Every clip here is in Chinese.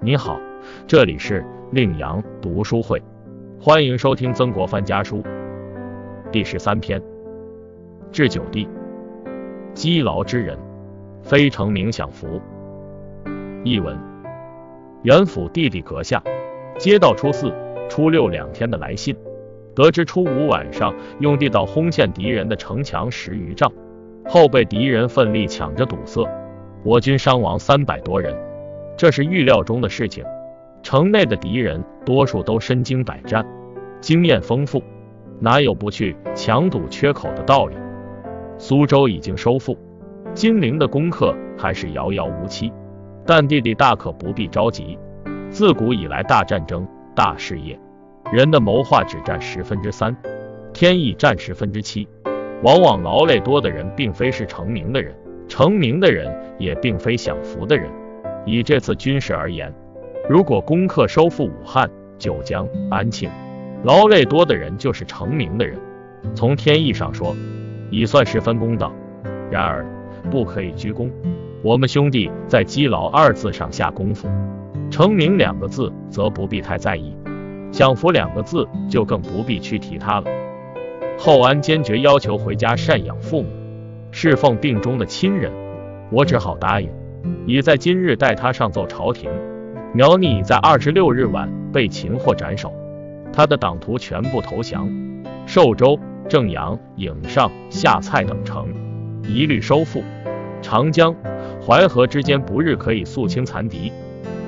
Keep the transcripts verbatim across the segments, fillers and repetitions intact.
你好，这里是令阳读书会，欢迎收听曾国藩家书第十三篇。置酒地，积劳之人，非成名享福。译文：元府弟弟阁下接到初四、初六两天的来信，得知初五晚上用地道轰陷敌人的城墙十余丈，后被敌人奋力抢着堵塞，我军伤亡三百多人。这是预料中的事情，城内的敌人多数都身经百战，经验丰富，哪有不去强堵缺口的道理？苏州已经收复，金陵的攻克还是遥遥无期，但弟弟大可不必着急。自古以来，大战争、大事业，人的谋划只占十分之三，天意占十分之七。往往劳累多的人并非是成名的人，成名的人也并非享福的人。以这次军事而言，如果攻克收复武汉、九江、安庆，劳累多的人就是成名的人，从天意上说，已算十分公道。然而，不可以居功，我们兄弟在积劳二字上下功夫，成名两个字则不必太在意，享福两个字就更不必去提它了。后安坚决要求回家赡养父母，侍奉病中的亲人，我只好答应，已在今日带他上奏朝廷。苗逆已在二十六日晚被擒获斩首，他的党徒全部投降，寿州、正阳、颍上、下蔡等城一律收复，长江、淮河之间不日可以肃清残敌，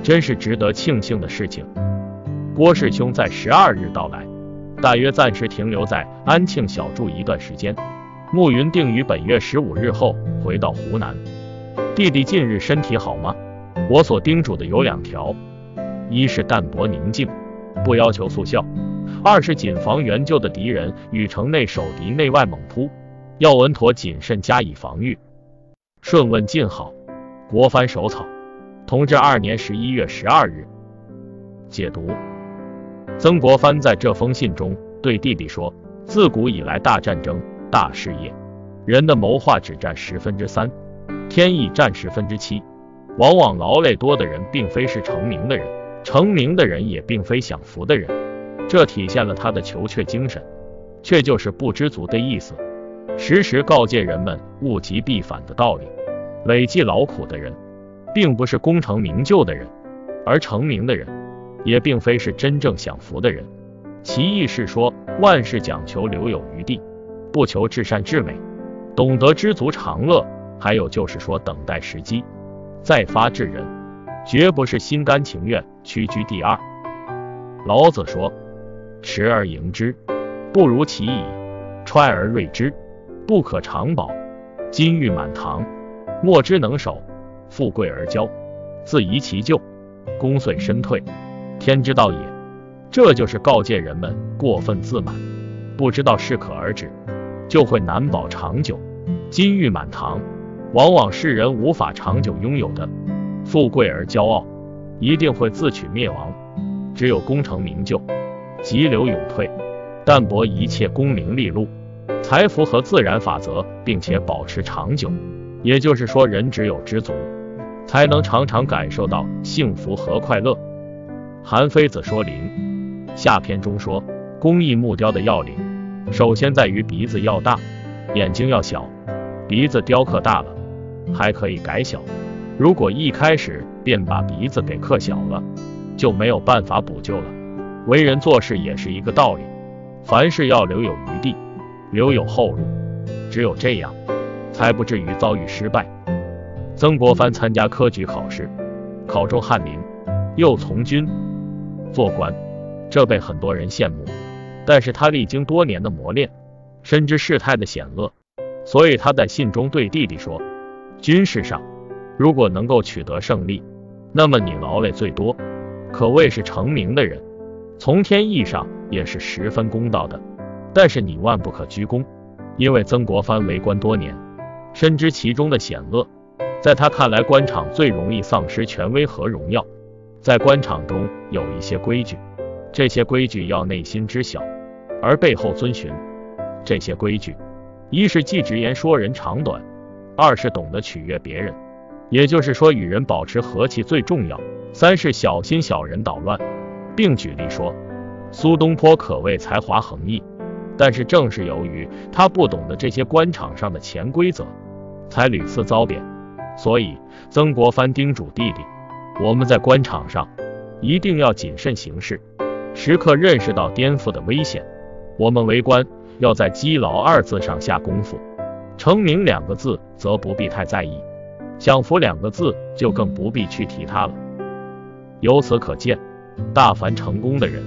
真是值得庆幸的事情。郭氏兄在十二日到来，大约暂时停留在安庆小住一段时间，慕云定于本月十五日后回到湖南。弟弟近日身体好吗？我所叮嘱的有两条：一是淡泊宁静，不要求速效；二是谨防援救的敌人与城内守敌内外猛扑，要稳妥谨慎加以防御。顺问尽好，国藩手草，同治二年十一月十二日。解读：曾国藩在这封信中对弟弟说，自古以来，大战争、大事业，人的谋划只占十分之三，天意占十分之七。往往劳累多的人并非是成名的人，成名的人也并非享福的人。这体现了他的求阙精神，阙就是不知足的意思，时时告诫人们物极必反的道理。累计劳苦的人并不是功成名就的人，而成名的人也并非是真正享福的人。其意是说，万事讲求留有余地，不求至善至美，懂得知足常乐。还有就是说，等待时机再发制人，绝不是心甘情愿屈居第二。老子说，持而盈之，不如其已；揣而锐之，不可长保。金玉满堂，莫之能守；富贵而骄，自遗其咎，功遂身退，天之道也。这就是告诫人们过分自满，不知道适可而止，就会难保长久。金玉满堂，往往是人无法长久拥有的；富贵而骄傲，一定会自取灭亡。只有功成名就，急流勇退，淡泊一切功名利禄，才符合自然法则，并且保持长久。也就是说，人只有知足，才能常常感受到幸福和快乐。韩非子说麟，下篇中说，工艺木雕的要领，首先在于鼻子要大，眼睛要小。鼻子雕刻大了，还可以改小，如果一开始便把鼻子给刻小了，就没有办法补救了。为人做事也是一个道理，凡事要留有余地，留有后路，只有这样才不至于遭遇失败。曾国藩参加科举考试，考中翰林，又从军做官，这被很多人羡慕。但是他历经多年的磨练，深知事态的险恶，所以他在信中对弟弟说，军事上如果能够取得胜利，那么你劳累最多，可谓是成名的人，从天意上也是十分公道的。但是你万不可居功，因为曾国藩为官多年，深知其中的险恶。在他看来，官场最容易丧失权威和荣耀。在官场中有一些规矩，这些规矩要内心知晓，而背后遵循。这些规矩，一是忌直言说人长短，二是懂得取悦别人，也就是说，与人保持和气最重要。三是小心小人捣乱，并举例说，苏东坡可谓才华横溢，但是正是由于他不懂得这些官场上的潜规则，才屡次遭贬。所以曾国藩叮嘱弟弟，我们在官场上一定要谨慎行事，时刻认识到颠覆的危险。我们为官要在积劳二字上下功夫，成名两个字则不必太在意，享福两个字就更不必去提它了。由此可见，大凡成功的人，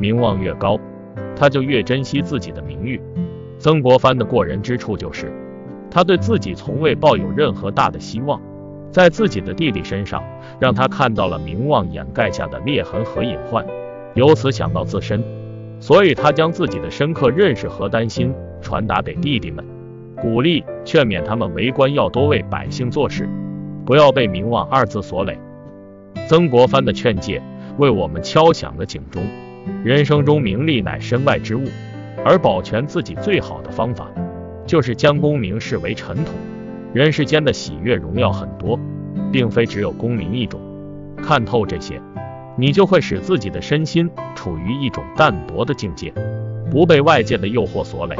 名望越高，他就越珍惜自己的名誉。曾国藩的过人之处就是，他对自己从未抱有任何大的希望，在自己的弟弟身上，让他看到了名望掩盖下的裂痕和隐患，由此想到自身，所以他将自己的深刻认识和担心传达给弟弟们，鼓励劝勉他们为官要多为百姓做事，不要被名望二字所累。曾国藩的劝诫为我们敲响了警钟，人生中名利乃身外之物，而保全自己最好的方法就是将功名视为尘土。人世间的喜悦荣耀很多，并非只有功名一种，看透这些，你就会使自己的身心处于一种淡泊的境界，不被外界的诱惑所累。